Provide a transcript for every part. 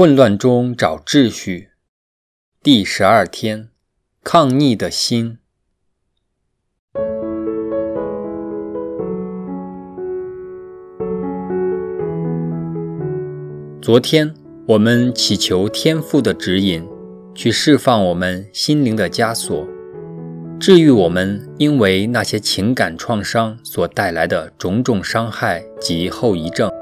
混乱中找秩序。第12天，抗逆的心。昨天，我们祈求天父的指引，去释放我们心灵的枷锁，治愈我们因为那些情感创伤所带来的种种伤害及后遗症。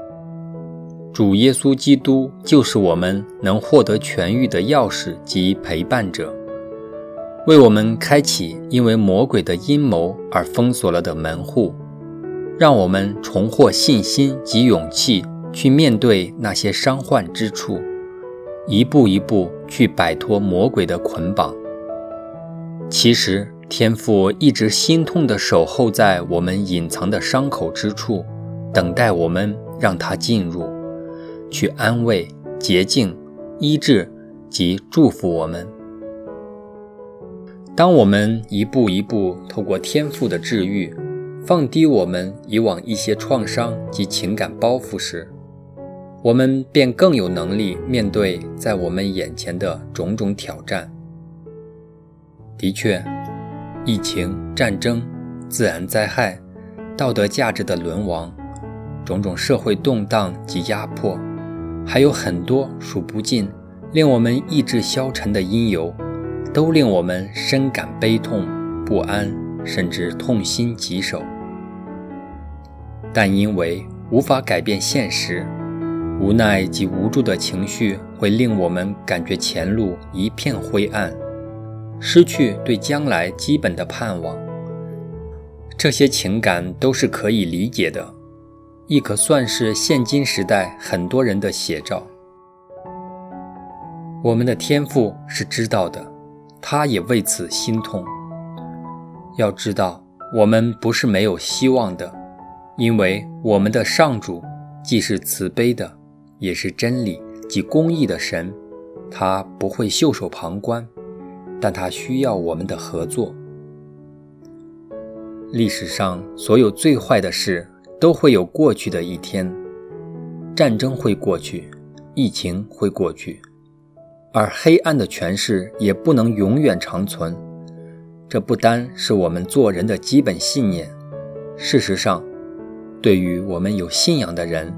主耶稣基督就是我们能获得痊愈的钥匙及陪伴者，为我们开启因为魔鬼的阴谋而封锁了的门户，让我们重获信心及勇气，去面对那些伤患之处，一步一步去摆脱魔鬼的捆绑。其实，天父一直心痛地守候在我们隐藏的伤口之处，等待我们让他进入，去安慰、洁净、医治及祝福我们。当我们一步一步透过天父的治愈，放低我们以往一些创伤及情感包袱时，我们便更有能力面对在我们眼前的种种挑战。的确，疫情、战争、自然灾害、道德价值的沦亡、种种社会动荡及压迫，还有很多数不尽令我们意志消沉的因由，都令我们深感悲痛、不安，甚至痛心疾首。但因为无法改变现实，无奈及无助的情绪会令我们感觉前路一片灰暗，失去对将来基本的盼望。这些情感都是可以理解的，亦可算是现今时代很多人的写照。我们的天父是知道的，他也为此心痛。要知道，我们不是没有希望的，因为我们的上主既是慈悲的，也是真理及公义的神，他不会袖手旁观，但他需要我们的合作。历史上所有最坏的事都会有过去的一天，战争会过去，疫情会过去，而黑暗的权势也不能永远长存。这不单是我们做人的基本信念，事实上，对于我们有信仰的人，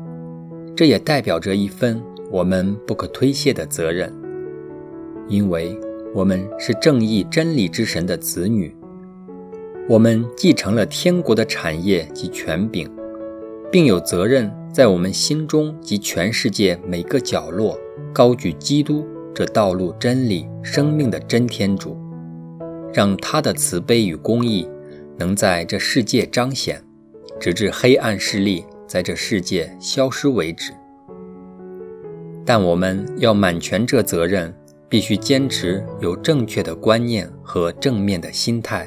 这也代表着一份我们不可推卸的责任，因为我们是正义真理之神的子女，我们继承了天国的产业及权柄，并有责任在我们心中及全世界每个角落高举基督这道路、真理、生命的真天主，让他的慈悲与公义能在这世界彰显，直至黑暗势力在这世界消失为止。但我们要满全这责任，必须坚持有正确的观念和正面的心态。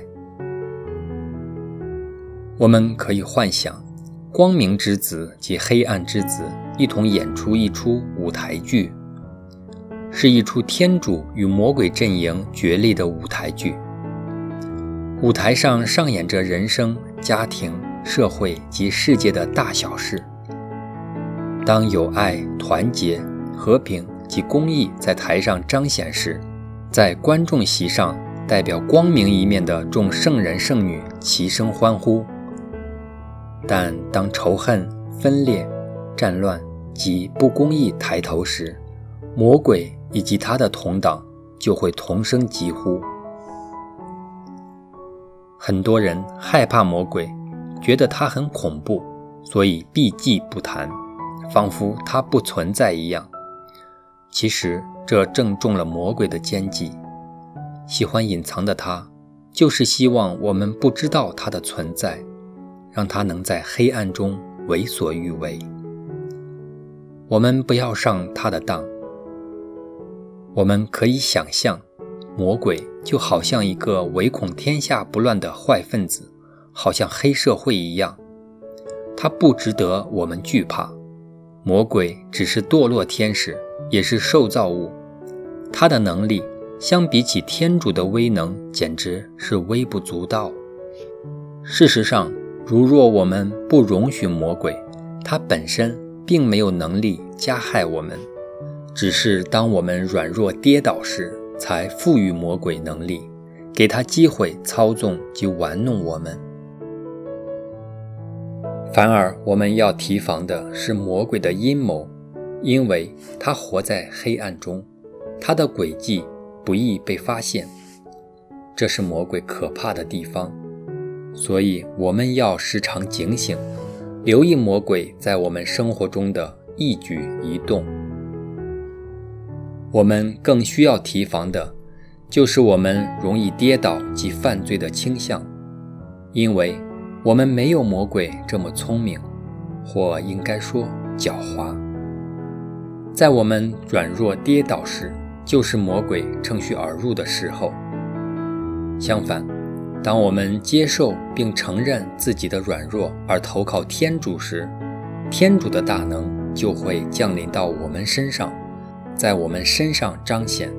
我们可以幻想光明之子及黑暗之子一同演出一出舞台剧，是一出天主与魔鬼阵营角力的舞台剧，舞台上上演着人生、家庭、社会及世界的大小事。当友爱、团结、和平及公义在台上彰显时，在观众席上代表光明一面的众圣人圣女齐声欢呼，但当仇恨、分裂、战乱及不公义抬头时，魔鬼以及他的同党就会同声疾呼。很多人害怕魔鬼，觉得他很恐怖，所以避忌不谈，仿佛他不存在一样。其实这正中了魔鬼的奸计，喜欢隐藏的他，就是希望我们不知道他的存在，让他能在黑暗中为所欲为。我们不要上他的当。我们可以想象，魔鬼就好像一个唯恐天下不乱的坏分子，好像黑社会一样，他不值得我们惧怕。魔鬼只是堕落天使，也是受造物，他的能力相比起天主的威能，简直是微不足道。事实上，如若我们不容许魔鬼，他本身并没有能力加害我们，只是当我们软弱跌倒时，才赋予魔鬼能力，给他机会操纵及玩弄我们。反而我们要提防的是魔鬼的阴谋，因为他活在黑暗中，他的诡计不易被发现，这是魔鬼可怕的地方。所以我们要时常警醒，留意魔鬼在我们生活中的一举一动。我们更需要提防的就是我们容易跌倒及犯罪的倾向，因为我们没有魔鬼这么聪明，或应该说狡猾。在我们软弱跌倒时，就是魔鬼趁虚而入的时候。相反，当我们接受并承认自己的软弱而投靠天主时，天主的大能就会降临到我们身上，在我们身上彰显。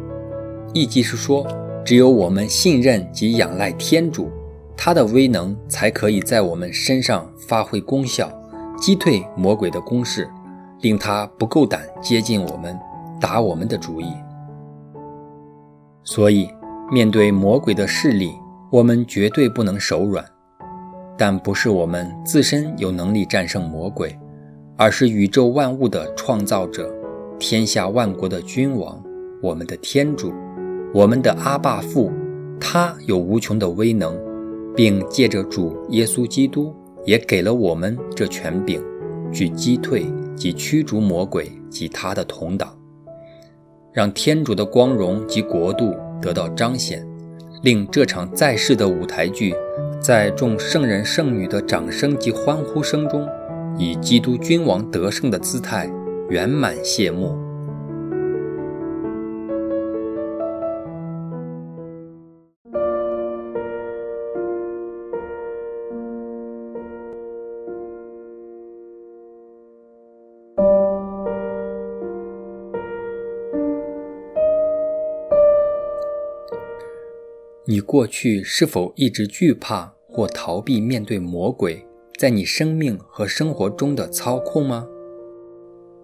意即是说，只有我们信任及仰赖天主，他的威能才可以在我们身上发挥功效，击退魔鬼的攻势，令他不够胆接近我们，打我们的主意。所以，面对魔鬼的势力，我们绝对不能手软，但不是我们自身有能力战胜魔鬼，而是宇宙万物的创造者，天下万国的君王，我们的天主，我们的阿爸父，他有无穷的威能，并借着主耶稣基督也给了我们这权柄，去击退及驱逐魔鬼及他的同党，让天主的光荣及国度得到彰显，令这场在世的舞台剧在众圣人圣女的掌声及欢呼声中，以基督君王得胜的姿态圆满谢幕。你过去是否一直惧怕或逃避面对魔鬼在你生命和生活中的操控吗？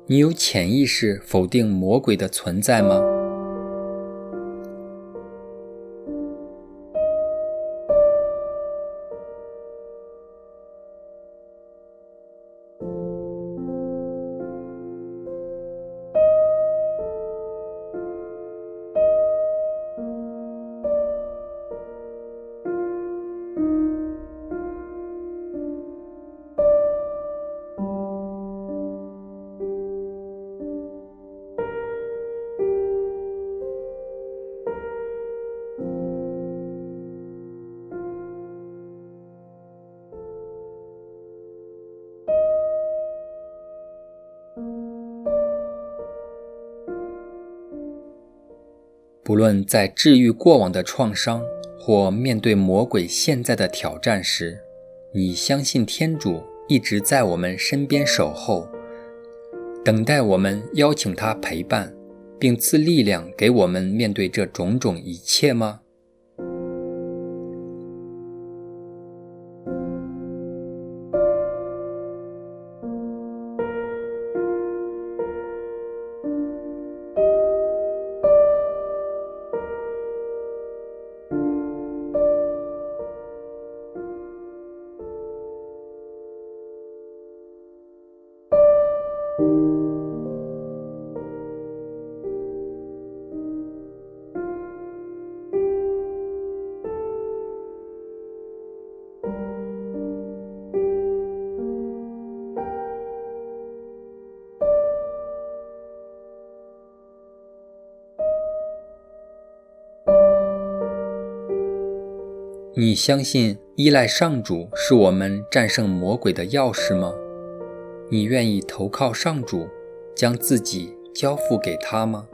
你有潜意识否定魔鬼的存在吗？无论在治愈过往的创伤或面对魔鬼现在的挑战时，你相信天主一直在我们身边守候，等待我们邀请他陪伴，并赐力量给我们面对这种种一切吗？你相信依赖上主是我们战胜魔鬼的钥匙吗？你愿意投靠上主，将自己交付给他吗？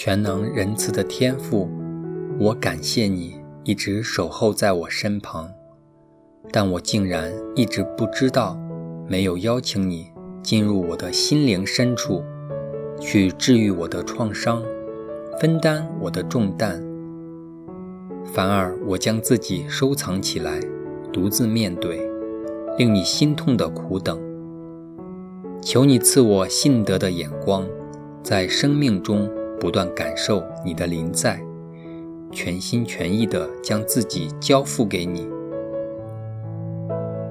全能仁慈的天父，我感谢你一直守候在我身旁，但我竟然一直不知道，没有邀请你进入我的心灵深处，去治愈我的创伤，分担我的重担，反而我将自己收藏起来，独自面对令你心痛的苦等。求你赐我信德的眼光，在生命中不断感受你的临在，全心全意地将自己交付给你。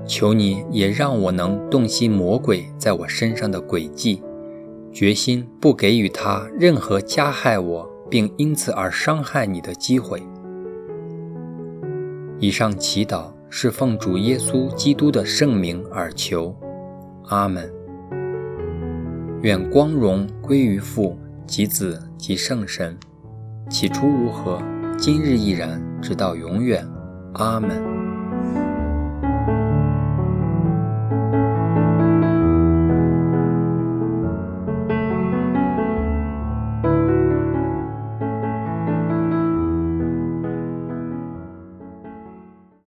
求你也让我能洞悉魔鬼在我身上的诡计，决心不给予他任何加害我并因此而伤害你的机会。以上祈祷是奉主耶稣基督的圣名而求，阿们。愿光荣归于父及子及圣神，起初如何，今日亦然，直到永远，阿们。